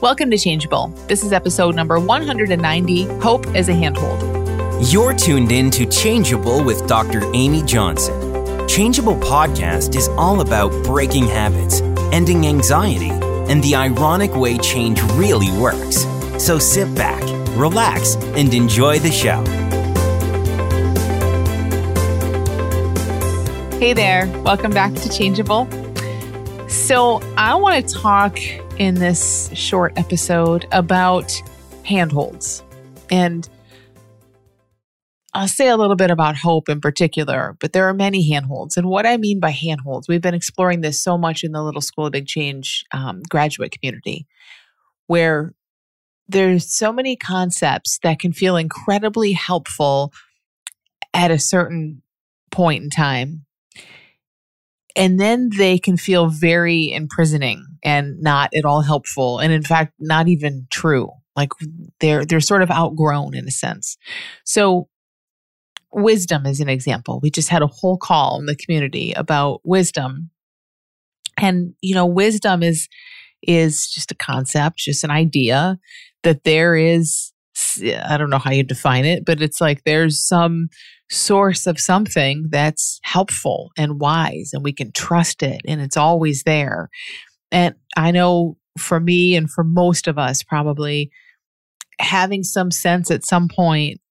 Welcome to Changeable. This is episode number 190, Hope as a Handhold. You're tuned in to Changeable with Dr. Amy Johnson. Changeable podcast is all about breaking habits, ending anxiety, and the ironic way change really works. So sit back, relax, and enjoy the show. Hey there, welcome back to Changeable. So I want to talk in this short episode about handholds, and I'll say a little bit about hope in particular, but there are many handholds. And what I mean by handholds, we've been exploring this so much in the Little School of Big Change graduate community, where there's so many concepts that can feel incredibly helpful at a certain point in time. And then they can feel very imprisoning and not at all helpful. And in fact, not even true. Like they're sort of outgrown in a sense. So wisdom is an example. We just had a whole call in the community about wisdom. And, you know, wisdom is just a concept, just an idea that there is, I don't know how you define it, but it's like there's some source of something that's helpful and wise, and we can trust it, and it's always there. And I know for me and for most of us, probably having some sense at some point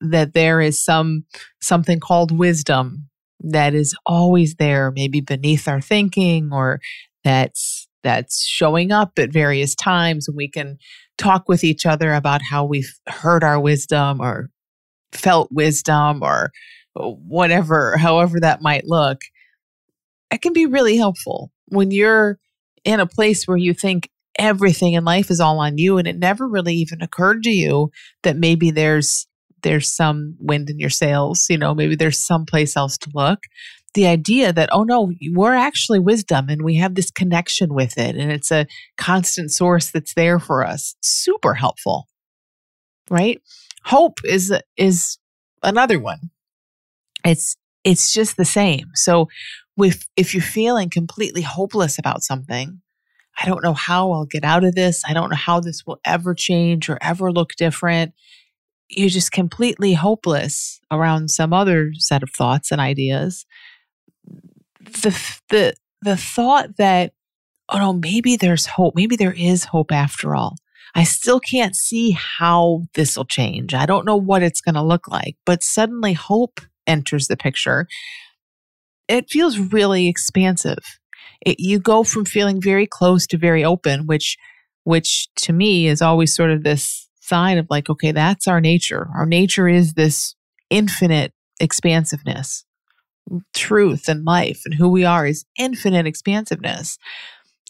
that there is something called wisdom that is always there, maybe beneath our thinking, or that's showing up at various times, and we can talk with each other about how we've heard our wisdom or felt wisdom or whatever, however that might look. It can be really helpful when you're in a place where you think everything in life is all on you, and it never really even occurred to you that maybe there's some wind in your sails, you know, maybe there's someplace else to look. The idea that, oh no, we're actually wisdom and we have this connection with it, and it's a constant source that's there for us. Super helpful, right? Hope is another one. It's just the same. So if you're feeling completely hopeless about something, I don't know how I'll get out of this. I don't know how this will ever change or ever look different. You're just completely hopeless around some other set of thoughts and ideas. The thought that, oh no, maybe there's hope. Maybe there is hope after all. I still can't see how this will change. I don't know what it's going to look like, but suddenly hope enters the picture. It feels really expansive. You go from feeling very close to very open, which to me is always sort of this sign of like, okay, that's our nature. Our nature is this infinite expansiveness. Truth and life and who we are is infinite expansiveness.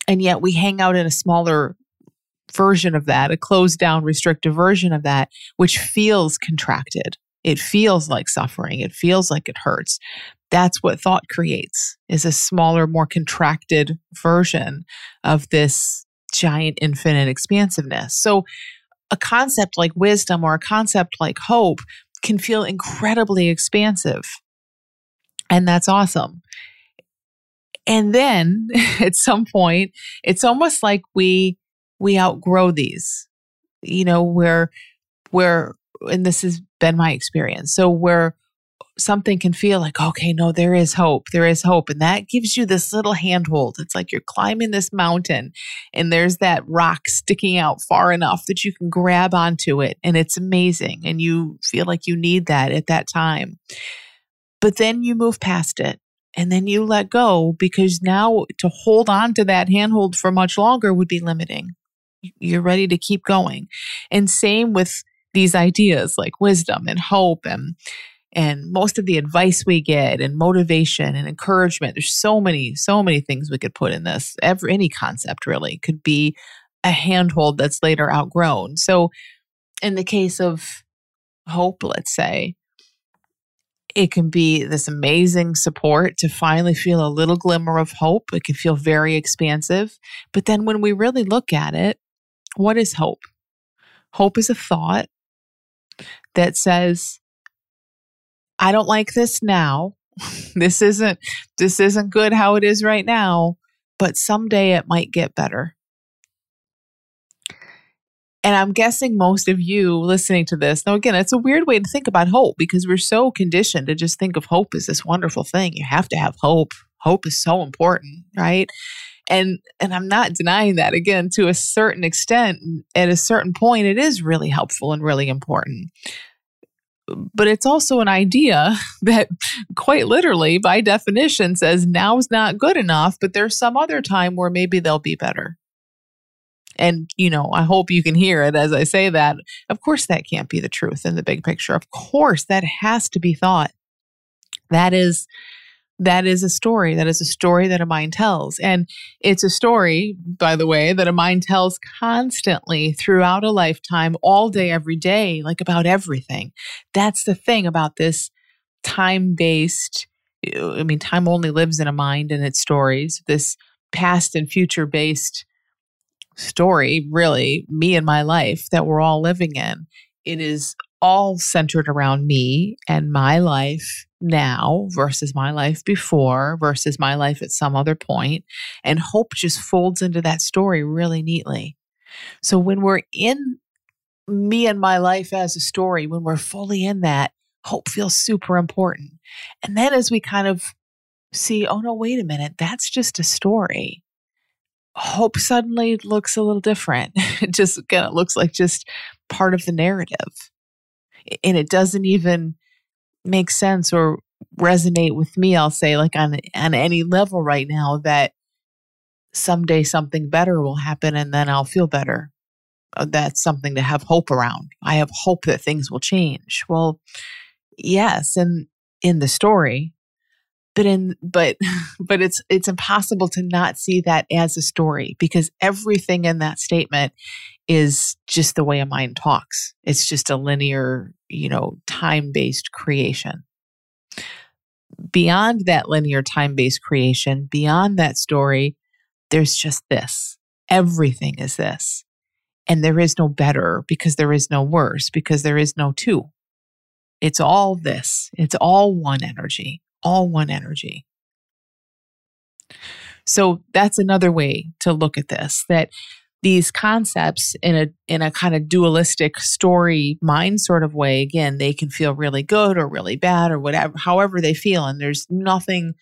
And yet we hang out in a smaller version of that, a closed down, restrictive version of that, which feels contracted. It feels like suffering. It feels like it hurts. That's what thought creates, is a smaller, more contracted version of this giant, infinite expansiveness. So a concept like wisdom or a concept like hope can feel incredibly expansive. And that's awesome. And then at some point, it's almost like we outgrow these, you know, where, and this has been my experience. So where something can feel like, okay, no, there is hope. And that gives you this little handhold. It's like you're climbing this mountain and there's that rock sticking out far enough that you can grab onto it. And it's amazing. And you feel like you need that at that time. But then you move past it and then you let go, because now to hold on to that handhold for much longer would be limiting. You're ready to keep going. And same with these ideas like wisdom and hope and most of the advice we get and motivation and encouragement. There's so many things we could put in this. Any concept really could be a handhold that's later outgrown. So in the case of hope, let's say, it can be this amazing support to finally feel a little glimmer of hope. It can feel very expansive. But then when we really look at it, what is hope? Hope is a thought that says, I don't like this now. This isn't good how it is right now, but someday it might get better. And I'm guessing most of you listening to this, now again, it's a weird way to think about hope because we're so conditioned to just think of hope as this wonderful thing. You have to have hope. Hope is so important, right? And I'm not denying that. Again, to a certain extent, at a certain point, it is really helpful and really important. But it's also an idea that quite literally, by definition, says now's not good enough, but there's some other time where maybe they'll be better. And, you know, I hope you can hear it as I say that. Of course, that can't be the truth in the big picture. Of course, that has to be thought. That is a story. That is a story that a mind tells. And it's a story, by the way, that a mind tells constantly throughout a lifetime, all day, every day, like about everything. That's the thing about this time-based, I mean, time only lives in a mind and its stories, this past and future-based story, really, me and my life that we're all living in. It is all centered around me and my life now versus my life before versus my life at some other point. And hope just folds into that story really neatly. So when we're in me and my life as a story, when we're fully in that, hope feels super important. And then as we kind of see, oh no, wait a minute, that's just a story. Hope suddenly looks a little different. It just kind of looks like just part of the narrative. And it doesn't even make sense or resonate with me, I'll say, like on any level right now, that someday something better will happen and then I'll feel better. That's something to have hope around. I have hope that things will change. Well, yes, and in the story, but it's impossible to not see that as a story because everything in that statement is just the way a mind talks. It's just a linear, you know, time-based creation. Beyond that linear time-based creation, beyond that story, there's just this. Everything is this. And there is no better because there is no worse because there is no two. It's all this. It's all one energy. All one energy. So that's another way to look at this, that these concepts in a kind of dualistic story mind sort of way, again, they can feel really good or really bad or whatever, however they feel. And there's nothing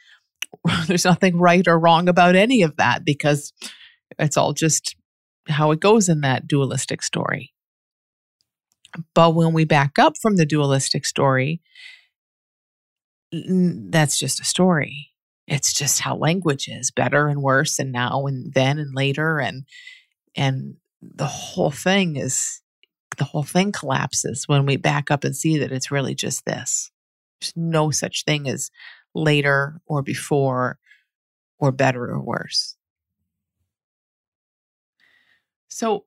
right or wrong about any of that because it's all just how it goes in that dualistic story. But when we back up from the dualistic story, that's just a story. It's just how language is, better and worse and now and then and later and the whole thing collapses when we back up and see that it's really just this. There's no such thing as later or before or better or worse. So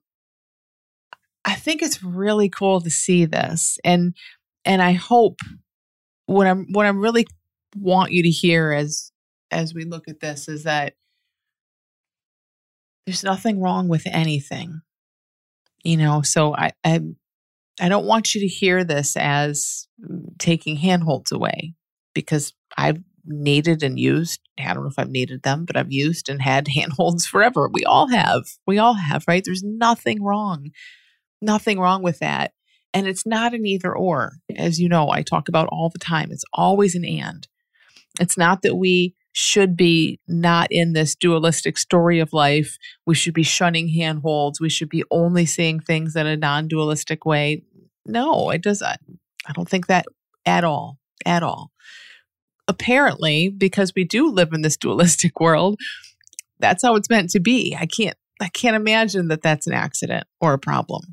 I think it's really cool to see this and I hope what I'm really want you to hear as we look at this is that there's nothing wrong with anything, you know. So I don't want you to hear this as taking handholds away because I've needed and used. I don't know if I've needed them, but I've used and had handholds forever. We all have, right? There's nothing wrong with that, and it's not an either or. As you know, I talk about all the time. It's always an and. It's not that we should be not in this dualistic story of life. We should be shunning handholds. We should be only seeing things in a non-dualistic way. No, it doesn't. I don't think that at all. Apparently, because we do live in this dualistic world, that's how it's meant to be. I can't imagine that that's an accident or a problem.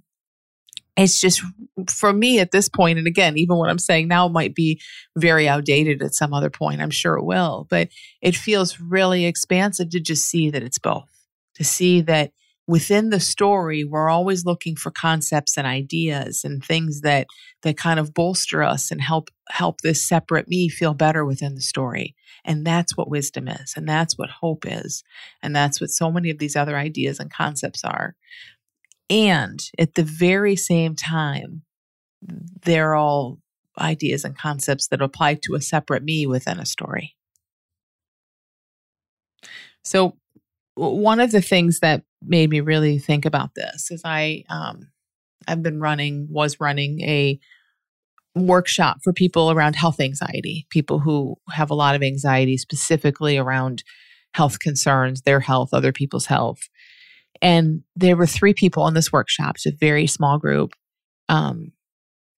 It's just, for me at this point, and again, even what I'm saying now might be very outdated at some other point. I'm sure it will, but it feels really expansive to just see that it's both, to see that within the story, we're always looking for concepts and ideas and things that kind of bolster us and help this separate me feel better within the story. And that's what wisdom is. And that's what hope is. And that's what so many of these other ideas and concepts are. And at the very same time, they're all ideas and concepts that apply to a separate me within a story. So one of the things that made me really think about this is I I've been running a workshop for people around health anxiety, people who have a lot of anxiety specifically around health concerns, their health, other people's health. And there were 3 people in this workshop, it's a very small group.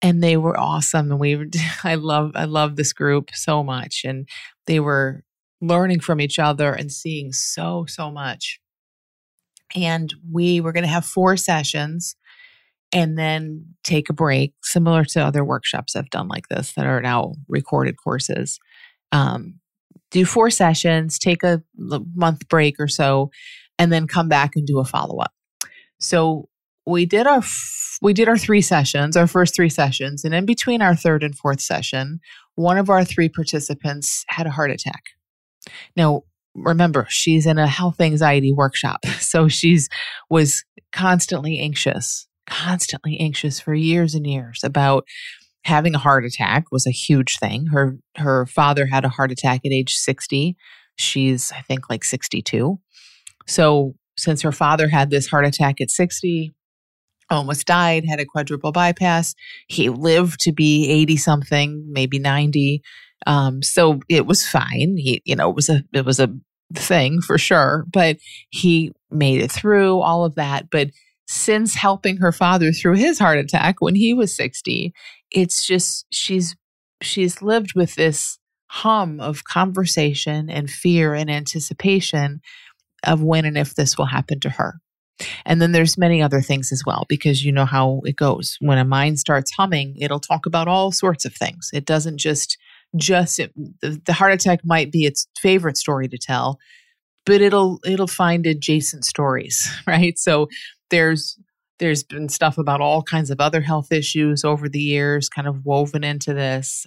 And they were awesome. And I love this group so much. And they were learning from each other and seeing so much. And we were going to have 4 sessions and then take a break, similar to other workshops I've done like this that are now recorded courses. Do 4 sessions, take a month break or so, and then come back and do a follow-up. So we did our 3 sessions, our first 3 sessions, and in between our third and fourth session, one of our 3 participants had a heart attack. Now, remember, she's in a health anxiety workshop, so she was constantly anxious for years and years about having a heart attack. Was a huge thing. Her father had a heart attack at age 60. She's, I think, like 62. So since her father had this heart attack at 60, almost died, had a quadruple bypass. He lived to be 80-something, maybe 90. So it was fine. It was a thing for sure, but he made it through all of that. But since helping her father through his heart attack when he was 60, it's just, she's lived with this hum of conversation and fear and anticipation of when and if this will happen to her. And then there's many other things as well, because you know how it goes. When a mind starts humming, it'll talk about all sorts of things. It doesn't the heart attack might be its favorite story to tell, but it'll find adjacent stories, right? So there's been stuff about all kinds of other health issues over the years kind of woven into this,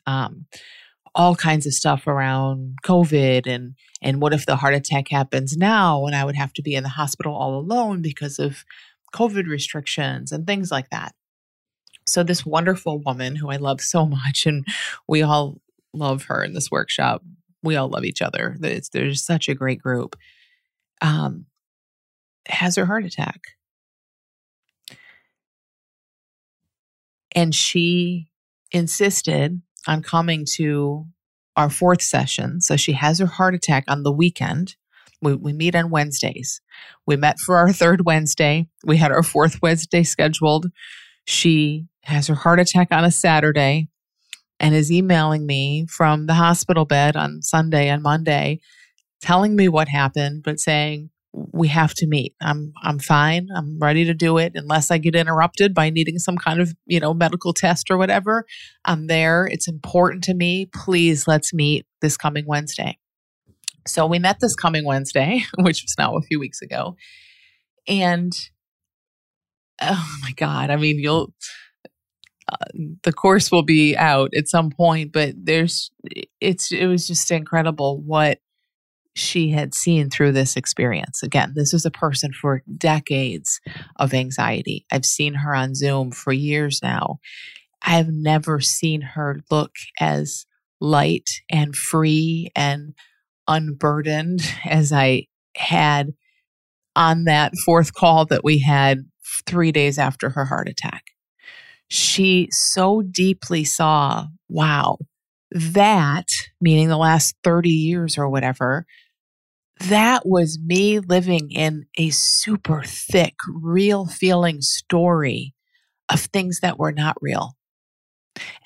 all kinds of stuff around COVID and what if the heart attack happens now and I would have to be in the hospital all alone because of COVID restrictions and things like that. So this wonderful woman who I love so much, and we all love her in this workshop. We all love each other. There's such a great group. Has her heart attack. And she insisted on coming to our fourth session. So she has her heart attack on the weekend. We meet on Wednesdays. We met for our third Wednesday. We had our fourth Wednesday scheduled. She has her heart attack on a Saturday and is emailing me from the hospital bed on Sunday and Monday, telling me what happened, but saying, we have to meet. I'm fine. I'm ready to do it. Unless I get interrupted by needing some kind of, medical test or whatever, I'm there. It's important to me. Please, let's meet this coming Wednesday. So we met this coming Wednesday, which was now a few weeks ago. And oh my God, I mean, the course will be out at some point, but it was just incredible what she had seen through this experience. Again, this is a person for decades of anxiety. I've seen her on Zoom for years now. I've never seen her look as light and free and unburdened as I had on that fourth call that we had 3 days after her heart attack. She so deeply saw, wow, that, meaning the last 30 years or whatever, that was me living in a super thick, real feeling story of things that were not real.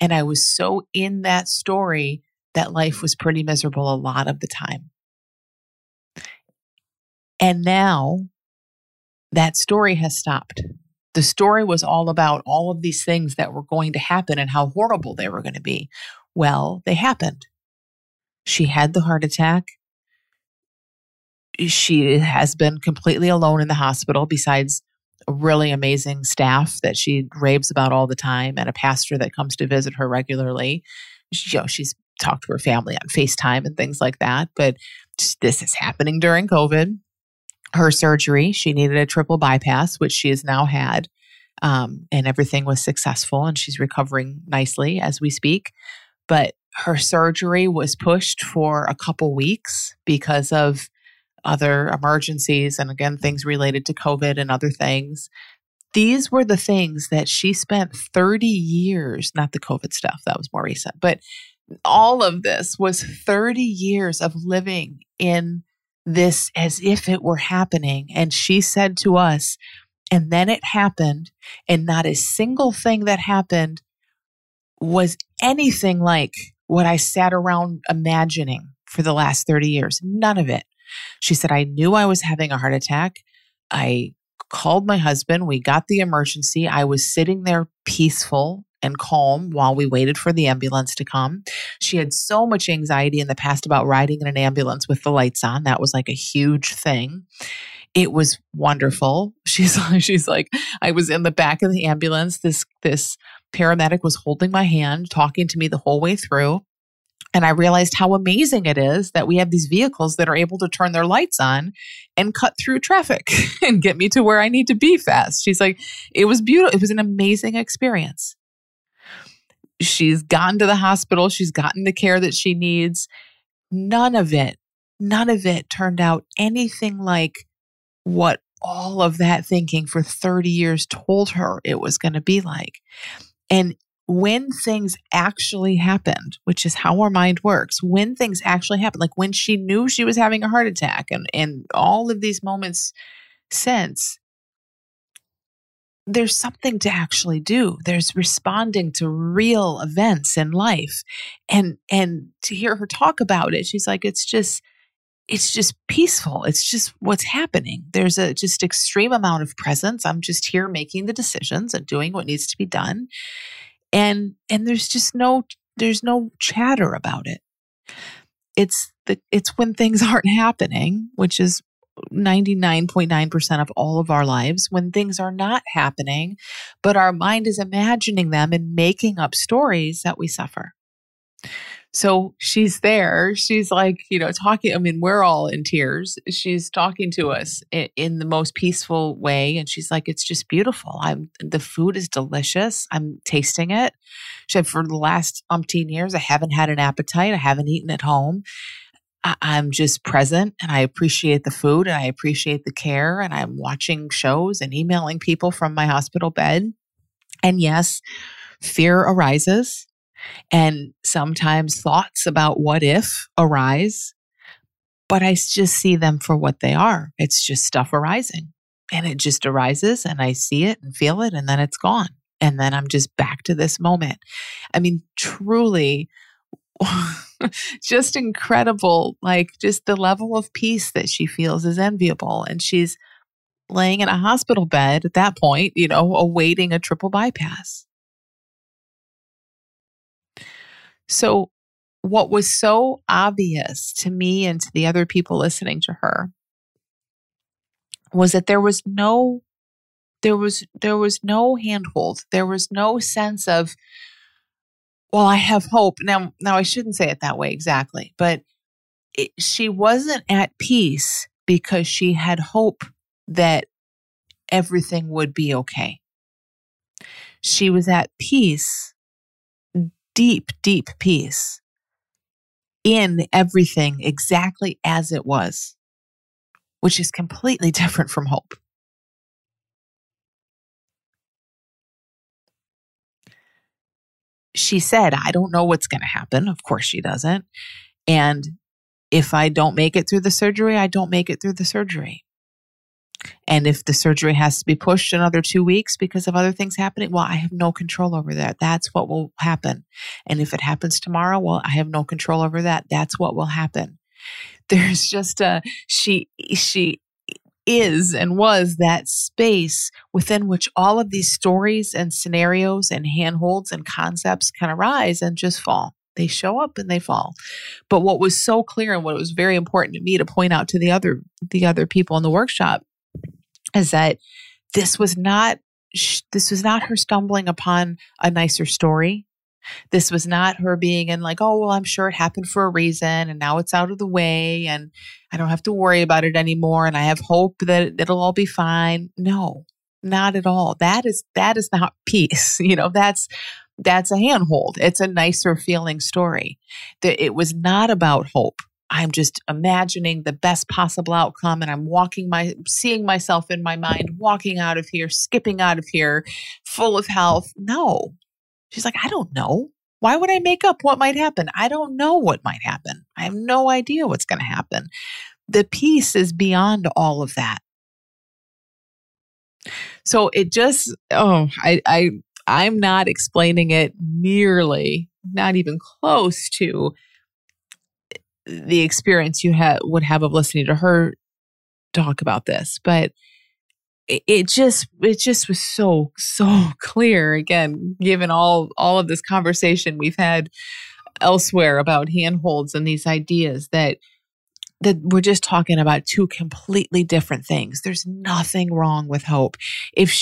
And I was so in that story that life was pretty miserable a lot of the time. And now that story has stopped. The story was all about all of these things that were going to happen and how horrible they were going to be. Well, they happened. She had the heart attack. She has been completely alone in the hospital besides a really amazing staff that she raves about all the time and a pastor that comes to visit her regularly. She's talked to her family on FaceTime and things like that, but this is happening during COVID. Her surgery, she needed a triple bypass, which she has now had, and everything was successful and she's recovering nicely as we speak. But her surgery was pushed for a couple weeks because of other emergencies and, again, things related to COVID and other things. These were the things that she spent 30 years, not the COVID stuff, that was more recent, but all of this was 30 years of living in this as if it were happening. And she said to us, and then it happened, and not a single thing that happened was anything like what I sat around imagining for the last 30 years. None of it. She said, I knew I was having a heart attack. I called my husband. We got the emergency. I was sitting there peaceful and calm while we waited for the ambulance to come. She had so much anxiety in the past about riding in an ambulance with the lights on. That was like a huge thing. It was wonderful. She's like, I was in the back of the ambulance. This paramedic was holding my hand, talking to me the whole way through. And I realized how amazing it is that we have these vehicles that are able to turn their lights on and cut through traffic and get me to where I need to be fast. She's like, it was beautiful. It was an amazing experience. She's gone to the hospital. She's gotten the care that she needs. None of it turned out anything like what all of that thinking for 30 years told her it was going to be like. And when things actually happened, which is how our mind works, when things actually happened, like when she knew she was having a heart attack and all of these moments since, there's something to actually do. There's responding to real events in life. And to hear her talk about it, she's like, it's just peaceful. It's just what's happening. There's a just extreme amount of presence. I'm just here making the decisions and doing what needs to be done. And there's no chatter about it. It's when things aren't happening, which is 99.9% of all of our lives, when things are not happening, but our mind is imagining them and making up stories, that we suffer. So she's there. She's like, talking. I mean, we're all in tears. She's talking to us in the most peaceful way. And she's like, it's just beautiful. The food is delicious. I'm tasting it. She said, for the last umpteen years, I haven't had an appetite. I haven't eaten at home. I'm just present, and I appreciate the food, and I appreciate the care. And I'm watching shows and emailing people from my hospital bed. And yes, fear arises. And sometimes thoughts about what if arise, but I just see them for what they are. It's just stuff arising, and it just arises, and I see it and feel it, and then it's gone. And then I'm just back to this moment. I mean, truly just incredible, like just the level of peace that she feels is enviable. And she's laying in a hospital bed at that point, awaiting a triple bypass. So what was so obvious to me and to the other people listening to her was that there was no handhold. There was no sense of, well, I have hope. Now I shouldn't say it that way exactly, but she wasn't at peace because she had hope that everything would be okay. She was at peace, deep, deep peace in everything exactly as it was, which is completely different from hope. She said, I don't know what's going to happen. Of course she doesn't. And if I don't make it through the surgery, I don't make it through the surgery. And if the surgery has to be pushed another 2 weeks because of other things happening, well, I have no control over that. That's what will happen. And if it happens tomorrow, well, I have no control over that. That's what will happen. There's just she is and was that space within which all of these stories and scenarios and handholds and concepts can arise and just fall. They show up and they fall. But what was so clear and what was very important to me to point out to the other people in the workshop is that this was not her stumbling upon a nicer story. This was not her being in like, oh, well, I'm sure it happened for a reason, and now it's out of the way, and I don't have to worry about it anymore, and I have hope that it'll all be fine. No, not at all. That is not peace. That's a handhold. It's a nicer feeling story. It was not about hope. I'm just imagining the best possible outcome and I'm seeing myself in my mind, walking out of here, skipping out of here, full of health. No. She's like, I don't know. Why would I make up what might happen? I don't know what might happen. I have no idea what's going to happen. The peace is beyond all of that. So it just, I'm not explaining it nearly, not even close to the experience you would have of listening to her talk about this, but it just was so clear. Again, given all of this conversation we've had elsewhere about handholds and these ideas that we're just talking about two completely different things. There's nothing wrong with hope. If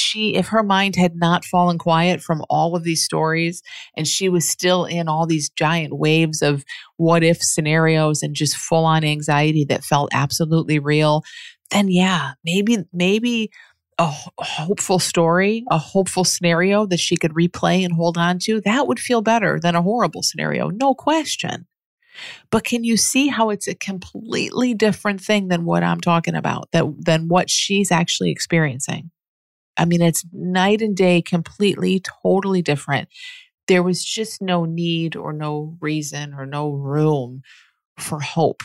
her mind had not fallen quiet from all of these stories and she was still in all these giant waves of what if scenarios and just full on anxiety that felt absolutely real, then yeah, maybe a hopeful story, a hopeful scenario that she could replay and hold on to, that would feel better than a horrible scenario. No question. But can you see how it's a completely different thing than what I'm talking about, than what she's actually experiencing? I mean, it's night and day, completely, totally different. There was just no need or no reason or no room for hope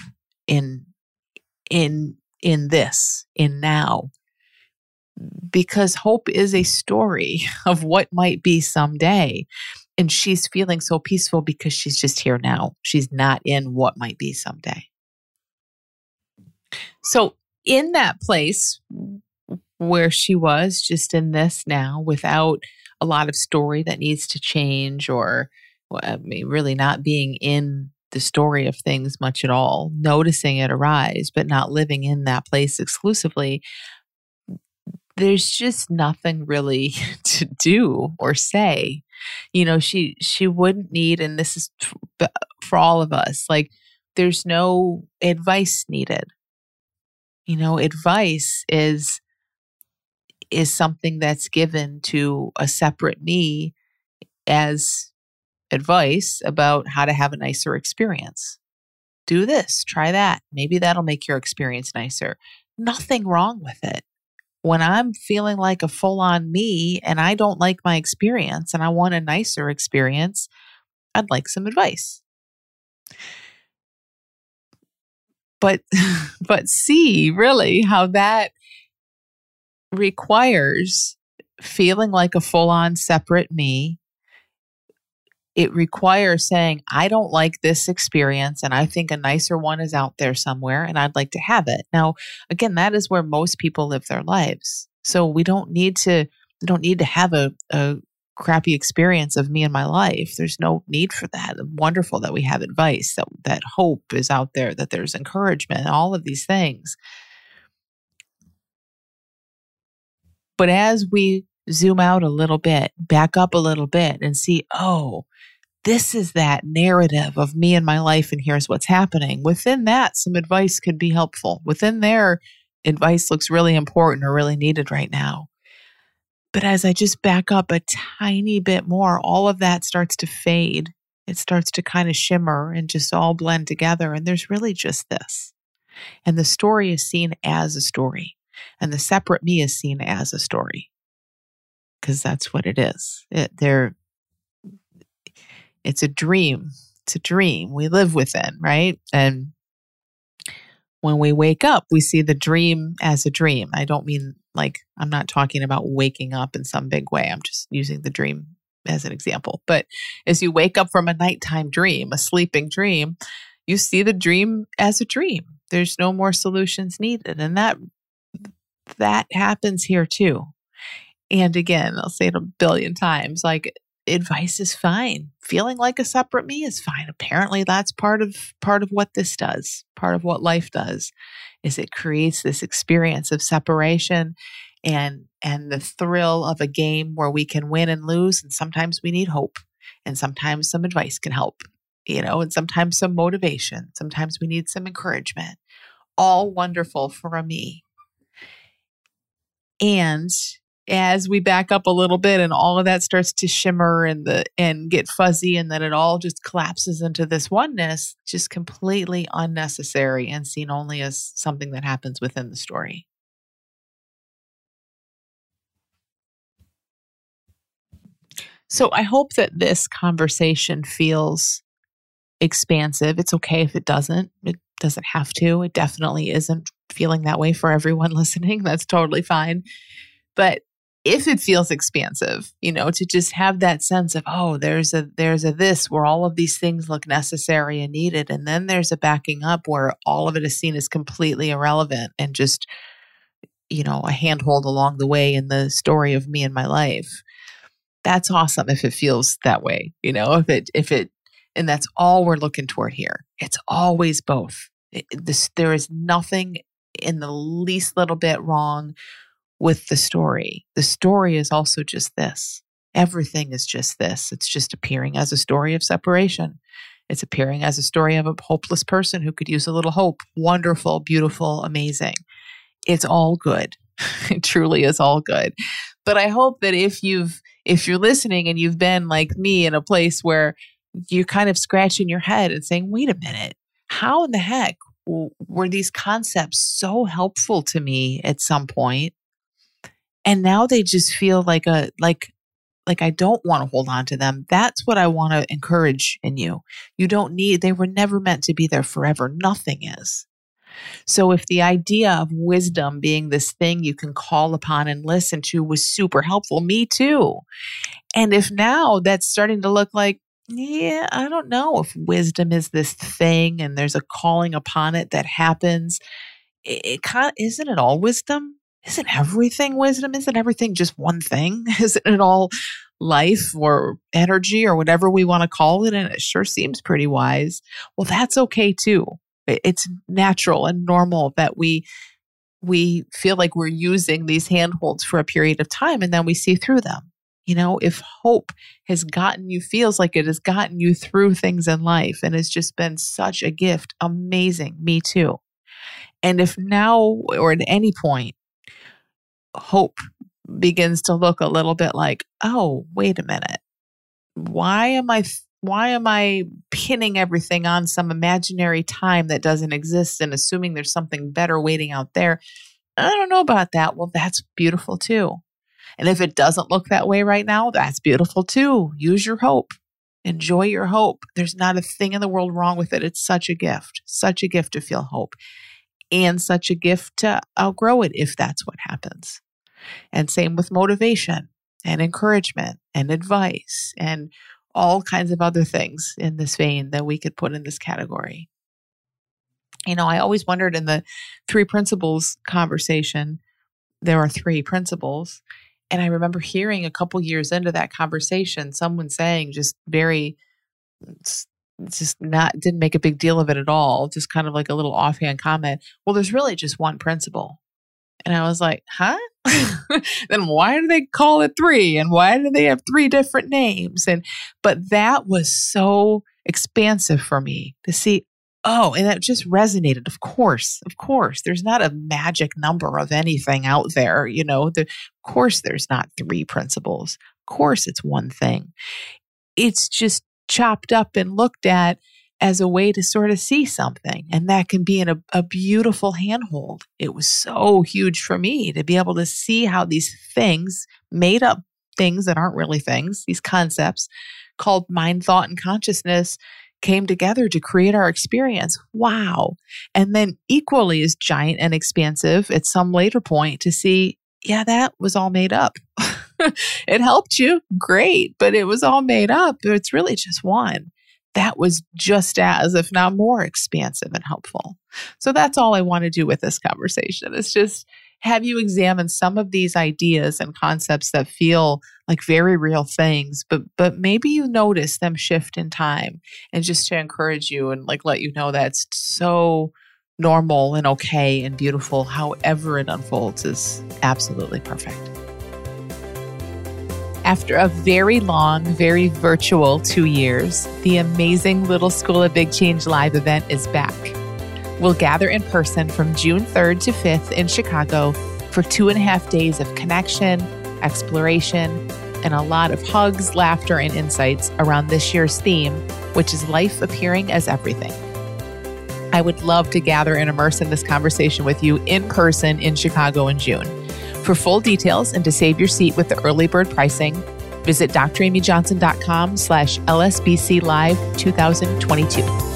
in this, in now. Because hope is a story of what might be someday. And she's feeling so peaceful because she's just here now. She's not in what might be someday. So in that place where she was, just in this now, without a lot of story that needs to change or really not being in the story of things much at all, noticing it arise, but not living in that place exclusively, there's just nothing really to do or say. You know, she wouldn't need, and this is for all of us, like there's no advice needed. You know, advice is something that's given to a separate me as advice about how to have a nicer experience. Do this, try that. Maybe that'll make your experience nicer. Nothing wrong with it. When I'm feeling like a full-on me and I don't like my experience and I want a nicer experience, I'd like some advice. But see really how that requires feeling like a full-on separate me. It requires saying, I don't like this experience and I think a nicer one is out there somewhere and I'd like to have it. Now, again, that is where most people live their lives. So we don't need to have a crappy experience of me in my life. There's no need for that. Wonderful that we have advice, that hope is out there, that there's encouragement, all of these things. But as we zoom out a little bit, back up a little bit and see, oh, this is that narrative of me and my life and here's what's happening. Within that, some advice could be helpful. Within there, advice looks really important or really needed right now. But as I just back up a tiny bit more, all of that starts to fade. It starts to kind of shimmer and just all blend together. And there's really just this. And the story is seen as a story. And the separate me is seen as a story. Because that's what it is. It's a dream. It's a dream we live within, right? And when we wake up, we see the dream as a dream. I don't mean like, I'm not talking about waking up in some big way. I'm just using the dream as an example. But as you wake up from a nighttime dream, a sleeping dream, you see the dream as a dream. There's no more solutions needed. And that happens here too. And again, I'll say it a billion times, like advice is fine. Feeling like a separate me is fine. Apparently that's part of what this does, part of what life does, is it creates this experience of separation and the thrill of a game where we can win and lose. And sometimes we need hope and sometimes some advice can help, you know, and sometimes some motivation. Sometimes we need some encouragement, all wonderful for a me. And as we back up a little bit and all of that starts to shimmer and get fuzzy, and then it all just collapses into this oneness, just completely unnecessary and seen only as something that happens within the story. So I hope that this conversation feels expansive. It's okay if it doesn't. It doesn't have to. It definitely isn't feeling that way for everyone listening. That's totally fine. But if it feels expansive, you know, to just have that sense of, oh, there's a this where all of these things look necessary and needed. And then there's a backing up where all of it is seen as completely irrelevant and just, you know, a handhold along the way in the story of me and my life. That's awesome if it feels that way, you know, if it, and that's all we're looking toward here. It's always both. There is nothing in the least little bit wrong with the story. The story is also just this. Everything is just this. It's just appearing as a story of separation. It's appearing as a story of a hopeless person who could use a little hope. Wonderful, beautiful, amazing. It's all good. It truly is all good. But I hope that if you're listening and you've been like me in a place where you're kind of scratching your head and saying, wait a minute, how in the heck were these concepts so helpful to me at some point? And now they just feel like I don't want to hold on to them. That's what I want to encourage in you. You don't need, they were never meant to be there forever. Nothing is. So if the idea of wisdom being this thing you can call upon and listen to was super helpful, me too. And if now that's starting to look like, yeah, I don't know if wisdom is this thing and there's a calling upon it that happens, isn't it all wisdom? Isn't everything wisdom? Isn't everything just one thing? Isn't it all life or energy or whatever we want to call it? And it sure seems pretty wise. Well, that's okay too. It's natural and normal that we feel like we're using these handholds for a period of time and then we see through them. You know, if hope feels like it has gotten you through things in life and has just been such a gift, amazing, me too. And if now or at any point, hope begins to look a little bit like, oh, wait a minute, why am I pinning everything on some imaginary time that doesn't exist and assuming there's something better waiting out there? I don't know about that. Well, that's beautiful too. And if it doesn't look that way right now, that's beautiful too. Use your hope. Enjoy your hope. There's not a thing in the world wrong with it. It's such a gift to feel hope and such a gift to outgrow it if that's what happens. And same with motivation and encouragement and advice and all kinds of other things in this vein that we could put in this category. You know, I always wondered in the three principles conversation, there are three principles. And I remember hearing a couple years into that conversation, someone saying didn't make a big deal of it at all. Just kind of like a little offhand comment. Well, there's really just one principle. And I was like, huh? Then why do they call it three? And why do they have three different names? But that was so expansive for me to see. Oh, and that just resonated. Of course, there's not a magic number of anything out there. You know, of course, there's not three principles. Of course, it's one thing. It's just chopped up and looked at as a way to sort of see something. And that can be a beautiful handhold. It was so huge for me to be able to see how these things, made up things that aren't really things, these concepts called mind, thought, and consciousness came together to create our experience. Wow. And then equally as giant and expansive at some later point to see, yeah, that was all made up. It helped you, great, but it was all made up. It's really just one. That was just as, if not more, expansive and helpful. So that's all I want to do with this conversation. It's just have you examine some of these ideas and concepts that feel like very real things, but maybe you notice them shift in time, and just to encourage you and like let you know that's so normal and okay and beautiful. However it unfolds is absolutely perfect. After a very long, very virtual 2 years, the amazing Little School of Big Change Live event is back. We'll gather in person from June 3rd to 5th in Chicago for 2.5 days of connection, exploration, and a lot of hugs, laughter, and insights around this year's theme, which is life appearing as everything. I would love to gather and immerse in this conversation with you in person in Chicago in June. For full details and to save your seat with the early bird pricing, visit dramyjohnson.com/LSBC Live 2022.